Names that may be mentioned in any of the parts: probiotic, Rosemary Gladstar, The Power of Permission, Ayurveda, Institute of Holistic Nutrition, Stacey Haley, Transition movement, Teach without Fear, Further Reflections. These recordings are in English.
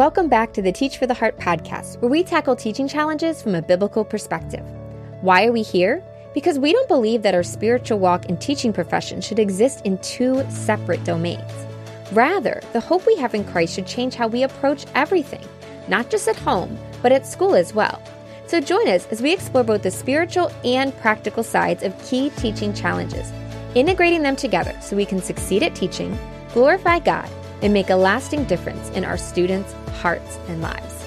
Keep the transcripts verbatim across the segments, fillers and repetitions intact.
Welcome back to the Teach for the Heart podcast, where we tackle teaching challenges from a biblical perspective. Why are we here? Because we don't believe that our spiritual walk and teaching profession should exist in two separate domains. Rather, the hope we have in Christ should change how we approach everything, not just at home, but at school as well. So join us as we explore both the spiritual and practical sides of key teaching challenges, integrating them together so we can succeed at teaching, glorify God, and make a lasting difference in our students' hearts and lives.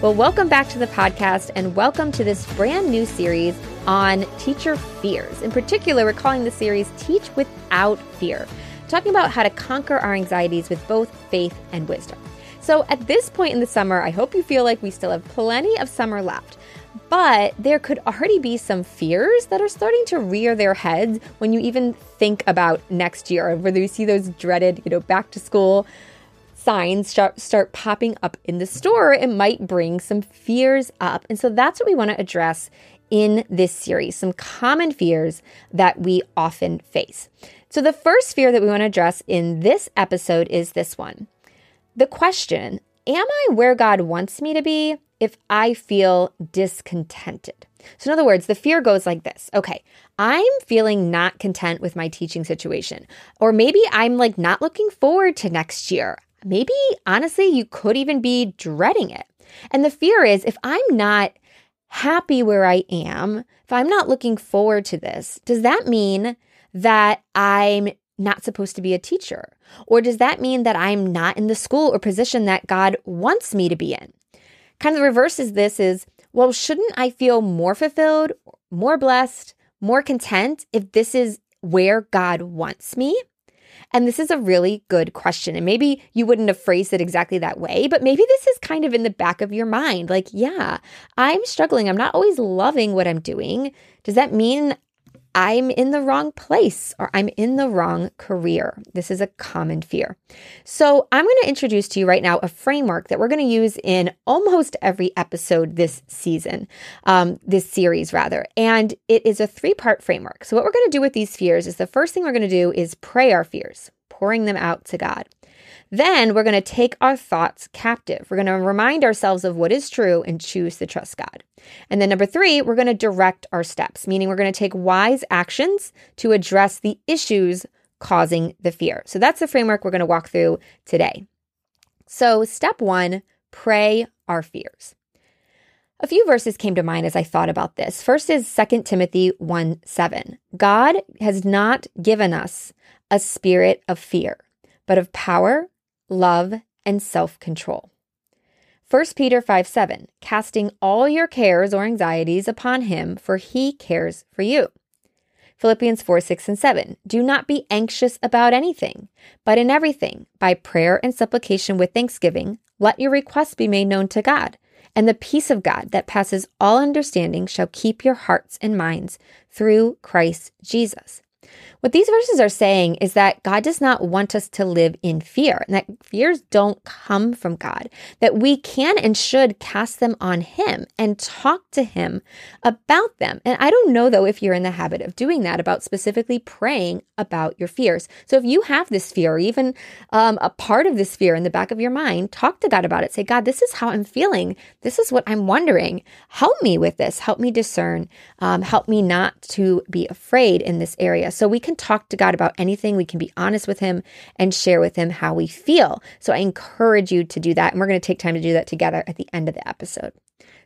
Well, welcome back to the podcast and welcome to this brand new series on teacher fears. In particular, we're calling the series Teach Without Fear, talking about how to conquer our anxieties with both faith and wisdom. So at this point in the summer, I hope you feel like we still have plenty of summer left, but there could already be some fears that are starting to rear their heads when you even think about next year, whether you see those dreaded, you know, back to school signs start, start popping up in the store. It might bring some fears up. And so that's what we want to address in this series, some common fears that we often face. So the first fear that we want to address in this episode is this one. The question, am I where God wants me to be if I feel discontented? So in other words, the fear goes like this. Okay, I'm feeling not content with my teaching situation, or maybe I'm like not looking forward to next year. Maybe honestly, you could even be dreading it. And the fear is if I'm not happy where I am, if I'm not looking forward to this, does that mean that I'm not supposed to be a teacher? Or does that mean that I'm not in the school or position that God wants me to be in? Kind of the reverse is this is, well, shouldn't I feel more fulfilled, more blessed, more content if this is where God wants me? And this is a really good question. And maybe you wouldn't have phrased it exactly that way, but maybe this is kind of in the back of your mind. Like, yeah, I'm struggling. I'm not always loving what I'm doing. Does that mean I'm in the wrong place or I'm in the wrong career? This is a common fear. So I'm going to introduce to you right now a framework that we're going to use in almost every episode this season, um, this series rather. And it is a three-part framework. So what we're going to do with these fears is the first thing we're going to do is pray our fears, pouring them out to God. Then we're going to take our thoughts captive. We're going to remind ourselves of what is true and choose to trust God. And then number three, we're going to direct our steps, meaning we're going to take wise actions to address the issues causing the fear. So that's the framework we're going to walk through today. So step one, pray our fears. A few verses came to mind as I thought about this. First is Second Timothy one seven. God has not given us a spirit of fear, but of power, love, and self-control. First Peter five seven, casting all your cares or anxieties upon him, for he cares for you. Philippians four six and seven, do not be anxious about anything, but in everything, by prayer and supplication with thanksgiving, let your requests be made known to God, and the peace of God that passes all understanding shall keep your hearts and minds through Christ Jesus. What these verses are saying is that God does not want us to live in fear, and that fears don't come from God, that we can and should cast them on him and talk to him about them. And I don't know, though, if you're in the habit of doing that, about specifically praying about your fears. So if you have this fear, or even um, a part of this fear in the back of your mind, talk to God about it. Say, God, this is how I'm feeling. This is what I'm wondering. Help me with this. Help me discern. Um, help me not to be afraid in this area. So we can talk to God about anything. We can be honest with him and share with him how we feel. So I encourage you to do that. And we're going to take time to do that together at the end of the episode.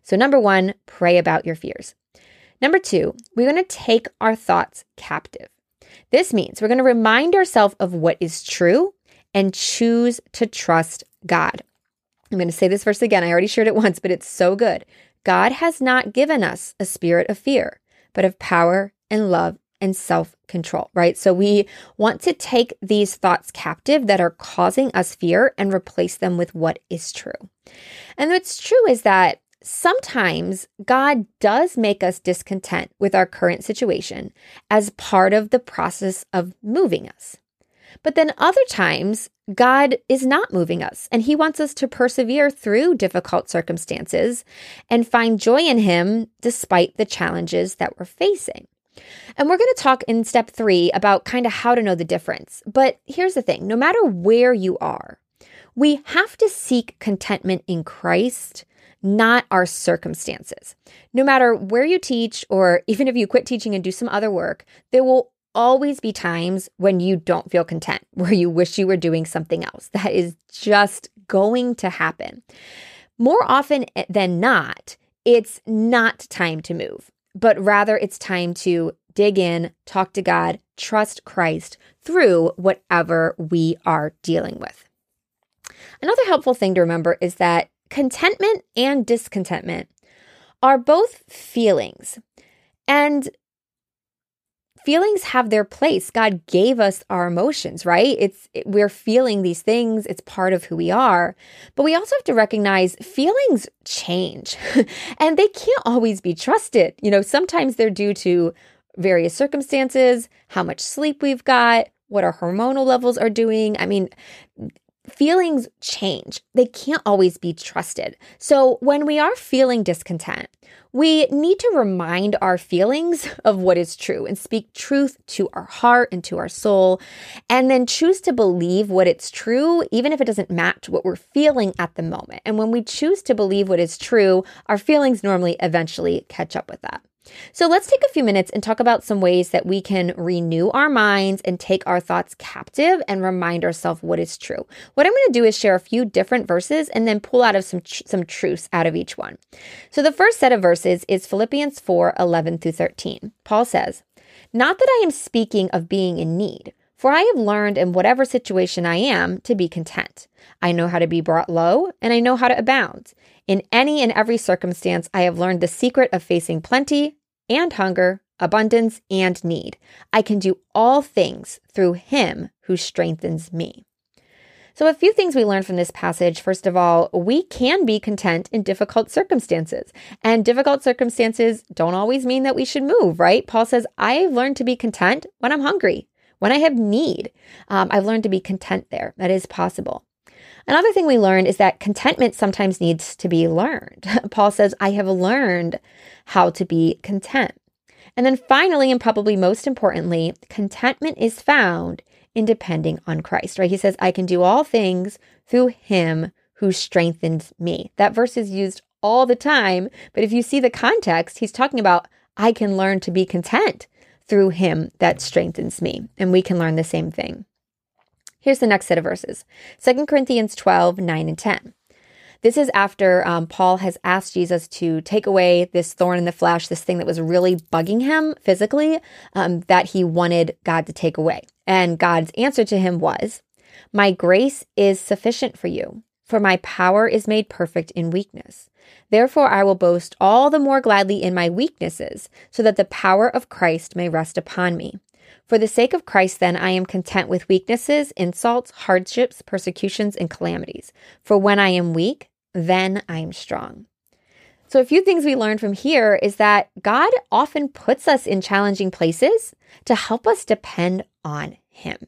So number one, pray about your fears. Number two, we're going to take our thoughts captive. This means we're going to remind ourselves of what is true and choose to trust God. I'm going to say this verse again. I already shared it once, but it's so good. God has not given us a spirit of fear, but of power and love and self-control, right? So we want to take these thoughts captive that are causing us fear and replace them with what is true. And what's true is that sometimes God does make us discontent with our current situation as part of the process of moving us. But then other times, God is not moving us, and he wants us to persevere through difficult circumstances and find joy in him despite the challenges that we're facing. And we're going to talk in step three about kind of how to know the difference. But here's the thing, no matter where you are, We have to seek contentment in Christ, not our circumstances. No matter where you teach, or even if you quit teaching and do some other work, there will always be times when you don't feel content, where you wish you were doing something else. That is just going to happen. More often than not, it's not time to move, but rather it's time to dig in, talk to God, trust Christ through whatever we are dealing with. Another helpful thing to remember is that contentment and discontentment are both feelings, and feelings have their place. God gave us our emotions, right? It's it, we're feeling these things. It's part of who we are. But we also have to recognize feelings change and they can't always be trusted. You know, sometimes they're due to various circumstances, how much sleep we've got, what our hormonal levels are doing. I mean, feelings change. They can't always be trusted. So when we are feeling discontent, we need to remind our feelings of what is true and speak truth to our heart and to our soul, and then choose to believe what it's true, even if it doesn't match what we're feeling at the moment. And when we choose to believe what is true, our feelings normally eventually catch up with that. So let's take a few minutes and talk about some ways that we can renew our minds and take our thoughts captive and remind ourselves what is true. What I'm going to do is share a few different verses and then pull out of some tr- some truths out of each one. So the first set of verses is Philippians four eleven through thirteen. Paul says, "Not that I am speaking of being in need, for I have learned in whatever situation I am to be content. I know how to be brought low, and I know how to abound. In any and every circumstance, I have learned the secret of facing plenty and hunger, abundance and need. I can do all things through him who strengthens me." So a few things we learned from this passage. First of all, we can be content in difficult circumstances. And difficult circumstances don't always mean that we should move, right? Paul says, "I've learned to be content when I'm hungry, when I have need." Um, I've learned to be content there. That is possible. Another thing we learned is that contentment sometimes needs to be learned. Paul says, "I have learned how to be content." And then finally, and probably most importantly, contentment is found in depending on Christ, right? He says, "I can do all things through him who strengthens me." That verse is used all the time, but if you see the context, he's talking about, I can learn to be content through him that strengthens me. And we can learn the same thing. Here's the next set of verses, Second Corinthians twelve, nine and ten. This is after um, Paul has asked Jesus to take away this thorn in the flesh, this thing that was really bugging him physically, um, that he wanted God to take away. And God's answer to him was, "My grace is sufficient for you, for my power is made perfect in weakness. Therefore, I will boast all the more gladly in my weaknesses, so that the power of Christ may rest upon me. For the sake of Christ, then, I am content with weaknesses, insults, hardships, persecutions, and calamities. For when I am weak, then I am strong." So a few things we learned from here is that God often puts us in challenging places to help us depend on him.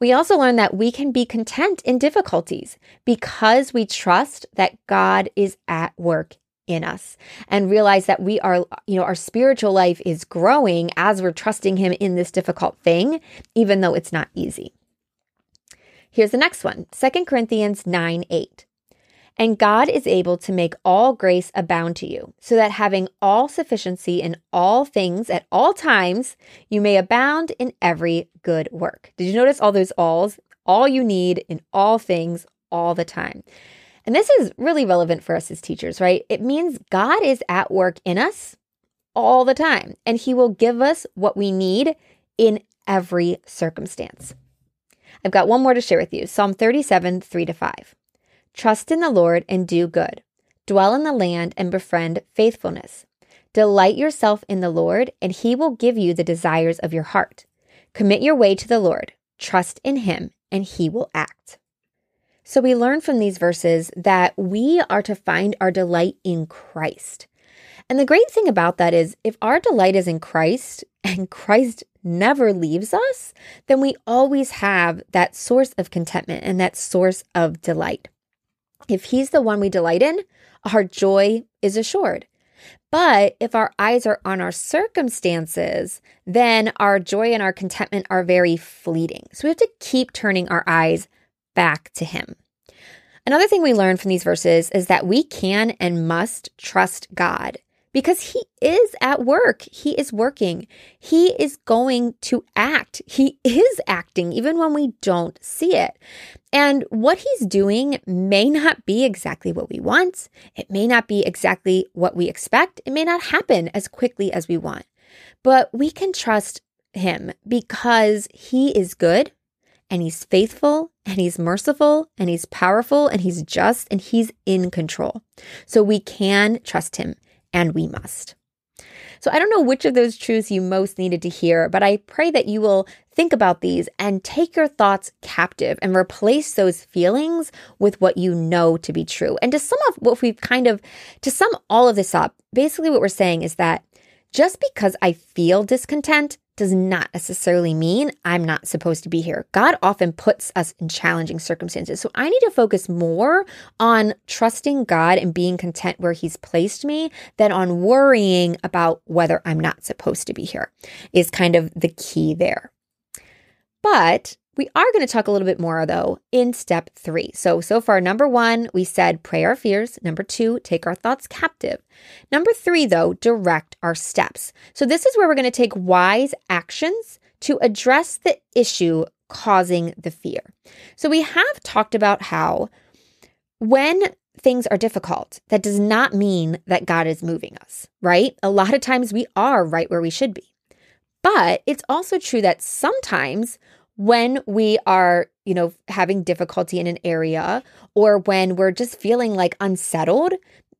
We also learned that we can be content in difficulties because we trust that God is at work in us, and realize that we are, you know, our spiritual life is growing as we're trusting him in this difficult thing, even though it's not easy. Here's the next one, Second Corinthians nine, eight. "And God is able to make all grace abound to you, so that having all sufficiency in all things at all times, you may abound in every good work." Did you notice all those alls? All you need in all things all the time. And this is really relevant for us as teachers, right? It means God is at work in us all the time, and he will give us what we need in every circumstance. I've got one more to share with you. Psalm thirty-seven, three to five. "Trust in the Lord and do good. Dwell in the land and befriend faithfulness. Delight yourself in the Lord, and he will give you the desires of your heart. Commit your way to the Lord. Trust in him, and he will act." So we learn from these verses that we are to find our delight in Christ. And the great thing about that is if our delight is in Christ and Christ never leaves us, then we always have that source of contentment and that source of delight. If he's the one we delight in, our joy is assured. But if our eyes are on our circumstances, then our joy and our contentment are very fleeting. So we have to keep turning our eyes back to him. Another thing we learn from these verses is that we can and must trust God because He is at work. He is working. He is going to act. He is acting even when we don't see it. And what He's doing may not be exactly what we want. It may not be exactly what we expect. It may not happen as quickly as we want. But we can trust Him because He is good and He's faithful and He's merciful and He's powerful and He's just and He's in control. So we can trust Him and we must. So I don't know which of those truths you most needed to hear, but I pray that you will think about these and take your thoughts captive and replace those feelings with what you know to be true. And to sum up what we've kind of, to sum all of this up, basically what we're saying is that just because I feel discontent does not necessarily mean I'm not supposed to be here. God often puts us in challenging circumstances. So I need to focus more on trusting God and being content where He's placed me than on worrying about whether I'm not supposed to be here is kind of the key there. But we are going to talk a little bit more, though, in step three. So, so far, number one, we said pray our fears. Number two, take our thoughts captive. Number three, though, direct our steps. So this is where we're going to take wise actions to address the issue causing the fear. So we have talked about how when things are difficult, that does not mean that God is moving us, right? A lot of times we are right where we should be. But it's also true that sometimes when we are, you know, having difficulty in an area or when we're just feeling like unsettled,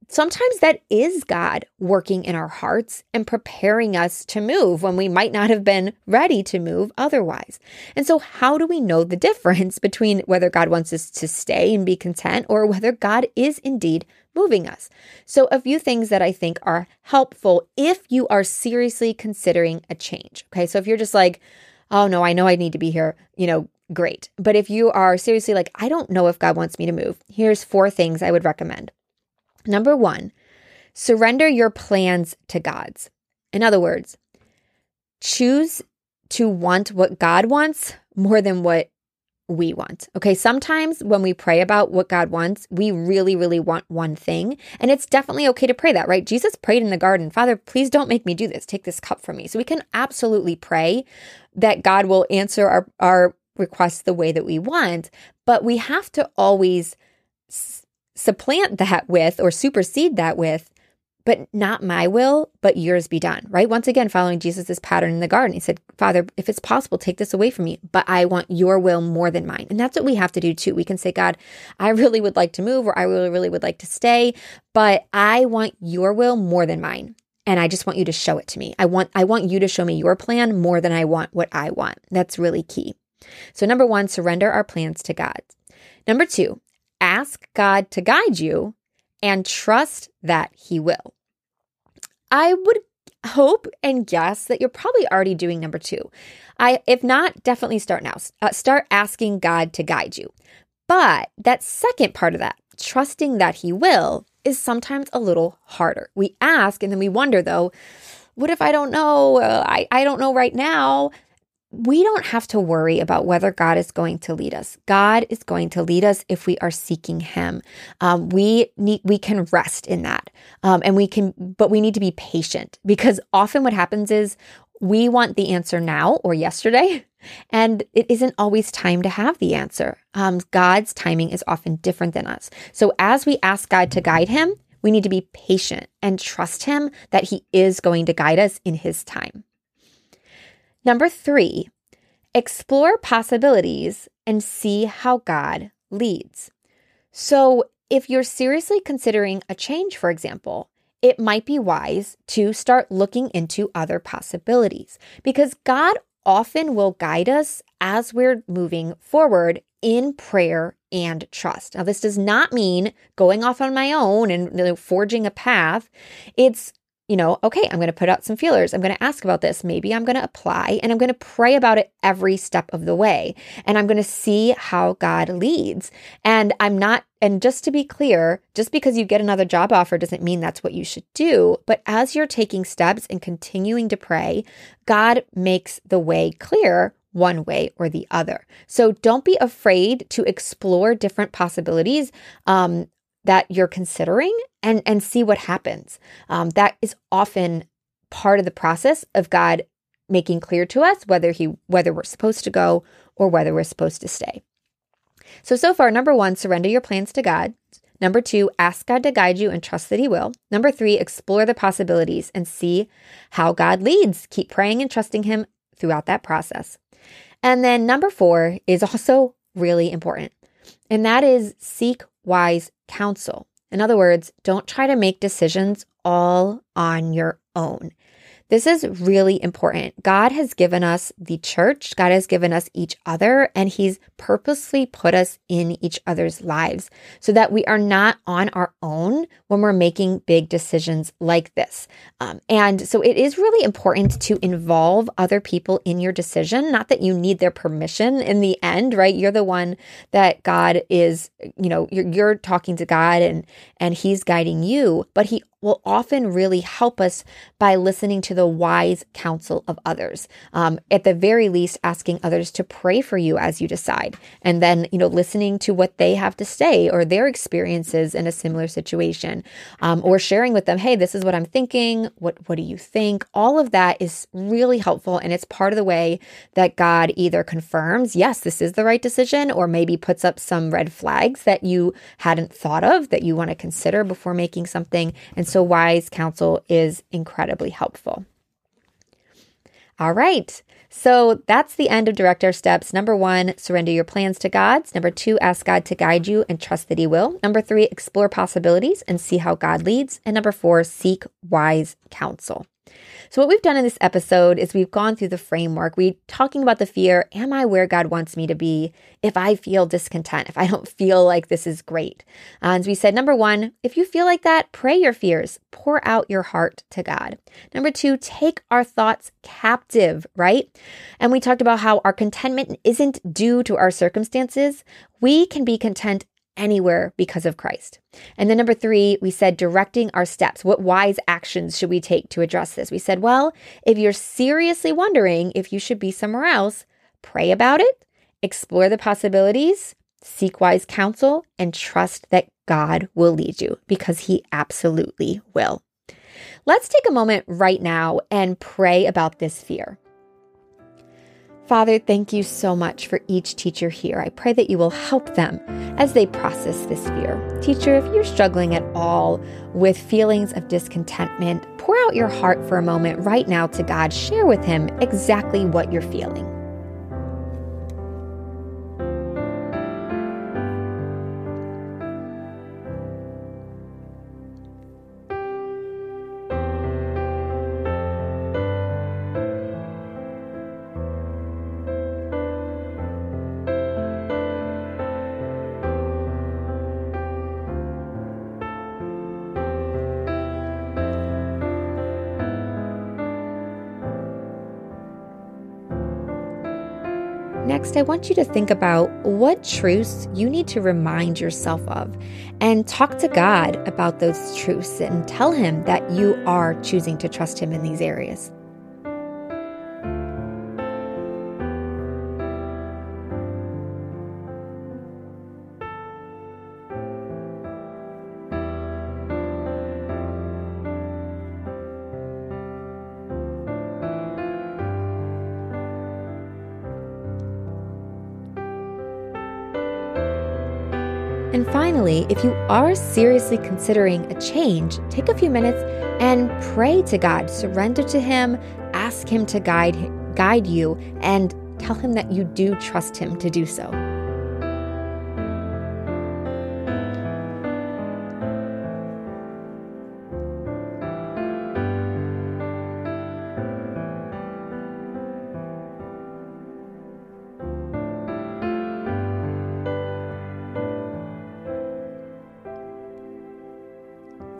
sometimes that is God working in our hearts and preparing us to move when we might not have been ready to move otherwise. And so how do we know the difference between whether God wants us to stay and be content or whether God is indeed moving us? So a few things that I think are helpful if you are seriously considering a change. Okay, so if you're just like, oh no, I know I need to be here, you know, great. But if you are seriously like, I don't know if God wants me to move, here's four things I would recommend. Number one, surrender your plans to God's. In other words, choose to want what God wants more than what we want. Okay, sometimes when we pray about what God wants, we really, really want one thing. And it's definitely okay to pray that, right? Jesus prayed in the garden, Father, please don't make me do this. Take this cup from me. So we can absolutely pray that God will answer our, our requests the way that we want. But we have to always s- supplant that with or supersede that with, but not my will, but yours be done, right? Once again, following Jesus's pattern in the garden, He said, Father, if it's possible, take this away from me, but I want your will more than mine. And that's what we have to do too. We can say, God, I really would like to move or I really, really would like to stay, but I want your will more than mine. And I just want you to show it to me. I want, I want you to show me your plan more than I want what I want. That's really key. So number one, surrender our plans to God. Number two, ask God to guide you and trust that He will. I would hope and guess that you're probably already doing number two. I, if not, definitely start now. Uh, start asking God to guide you. But that second part of that, trusting that He will, is sometimes a little harder. We ask and then we wonder though, what if I don't know? Uh, I, I don't know right now. We don't have to worry about whether God is going to lead us. God is going to lead us if we are seeking Him. Um, we need, we can rest in that, um, and we can. But we need to be patient because often what happens is we want the answer now or yesterday, and it isn't always time to have the answer. Um, God's timing is often different than us. So as we ask God to guide Him, we need to be patient and trust Him that He is going to guide us in His time. Number three, explore possibilities and see how God leads. So if you're seriously considering a change, for example, it might be wise to start looking into other possibilities because God often will guide us as we're moving forward in prayer and trust. Now, this does not mean going off on my own and, you know, forging a path. It's You know, okay, I'm going to put out some feelers. I'm going to ask about this. Maybe I'm going to apply and I'm going to pray about it every step of the way. And I'm going to see how God leads. And I'm not, and just to be clear, just because you get another job offer doesn't mean that's what you should do. But as you're taking steps and continuing to pray, God makes the way clear one way or the other. So don't be afraid to explore different possibilities um, that you're considering and, and see what happens. Um, that is often part of the process of God making clear to us whether he whether we're supposed to go or whether we're supposed to stay. So, so far, number one, surrender your plans to God. Number two, ask God to guide you and trust that he will. Number three, explore the possibilities and see how God leads. Keep praying and trusting him throughout that process. And then number four is also really important, and that is seek wise counsel. In other words, don't try to make decisions all on your own. This is really important. God has given us the church. God has given us each other, and he's purposely put us in each other's lives so that we are not on our own when we're making big decisions like this. Um, and so it is really important to involve other people in your decision, not that you need their permission in the end, right? You're the one that God is, you know, you're, you're talking to God and, and he's guiding you, but he will often really help us by listening to the wise counsel of others. Um, at the very least, asking others to pray for you as you decide, and then, you know, listening to what they have to say or their experiences in a similar situation, um, or sharing with them, hey, this is what I'm thinking. What, what do you think? All of that is really helpful. And it's part of the way that God either confirms, yes, this is the right decision, or maybe puts up some red flags that you hadn't thought of that you want to consider before making something. And so wise counsel is incredibly helpful. All right. So that's the end of Direct Our Steps. Number one, surrender your plans to God's. Number two, ask God to guide you and trust that he will. Number three, explore possibilities and see how God leads. And number four, seek wise counsel. So what we've done in this episode is we've gone through the framework. We're talking about the fear. Am I where God wants me to be if I feel discontent, if I don't feel like this is great? And we said, number one, if you feel like that, pray your fears. Pour out your heart to God. Number two, take our thoughts captive, right? And we talked about how our contentment isn't due to our circumstances. We can be content anywhere because of Christ. And then number three, we said directing our steps. What wise actions should we take to address this? We said, well, if you're seriously wondering if you should be somewhere else, pray about it, explore the possibilities, seek wise counsel, and trust that God will lead you because he absolutely will. Let's take a moment right now and pray about this fear. Father, thank you so much for each teacher here. I pray that you will help them as they process this fear. Teacher, if you're struggling at all with feelings of discontentment, pour out your heart for a moment right now to God. Share with him exactly what you're feeling. Next, I want you to think about what truths you need to remind yourself of and talk to God about those truths and tell him that you are choosing to trust him in these areas. And finally, if you are seriously considering a change, take a few minutes and pray to God. Surrender to him, ask him to guide, guide you, and tell him that you do trust him to do so.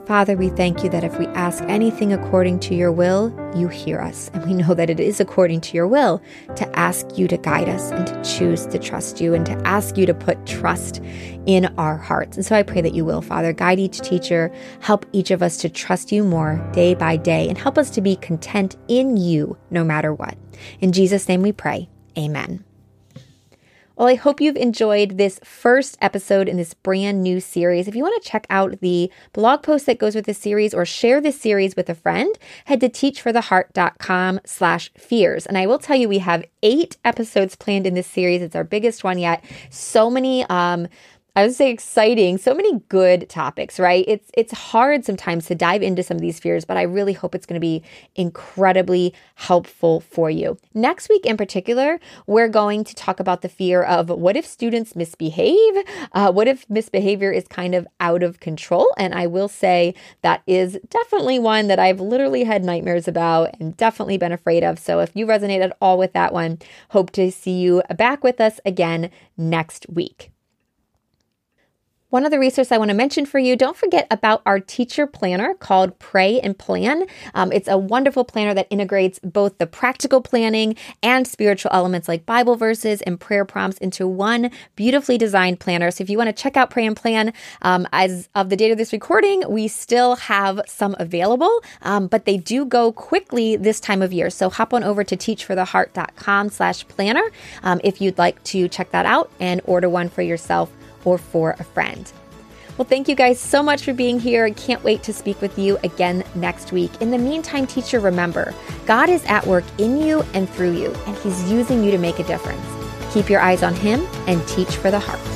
Father, we thank you that if we ask anything according to your will, you hear us. And we know that it is according to your will to ask you to guide us and to choose to trust you and to ask you to put trust in our hearts. And so I pray that you will, Father, guide each teacher, help each of us to trust you more day by day, and help us to be content in you no matter what. In Jesus' name we pray. Amen. Well, I hope you've enjoyed this first episode in this brand new series. If you want to check out the blog post that goes with this series or share this series with a friend, head to teach for the heart dot com slash fears. And I will tell you, we have eight episodes planned in this series. It's our biggest one yet. So many, um, I would say exciting, so many good topics, right? It's it's hard sometimes to dive into some of these fears, but I really hope it's going to be incredibly helpful for you. Next week in particular, we're going to talk about the fear of what if students misbehave? Uh, what if misbehavior is kind of out of control? And I will say that is definitely one that I've literally had nightmares about and definitely been afraid of. So if you resonate at all with that one, hope to see you back with us again next week. One other resource I want to mention for you, don't forget about our teacher planner called Pray and Plan. Um, it's a wonderful planner that integrates both the practical planning and spiritual elements like Bible verses and prayer prompts into one beautifully designed planner. So if you want to check out Pray and Plan, um, as of the date of this recording, we still have some available, um, but they do go quickly this time of year. So hop on over to teach for the heart dot com slash planner um, if you'd like to check that out and order one for yourself or for a friend. Well, thank you guys so much for being here. I can't wait to speak with you again next week. In the meantime, teacher, remember, God is at work in you and through you, and He's using you to make a difference. Keep your eyes on Him and teach for the heart.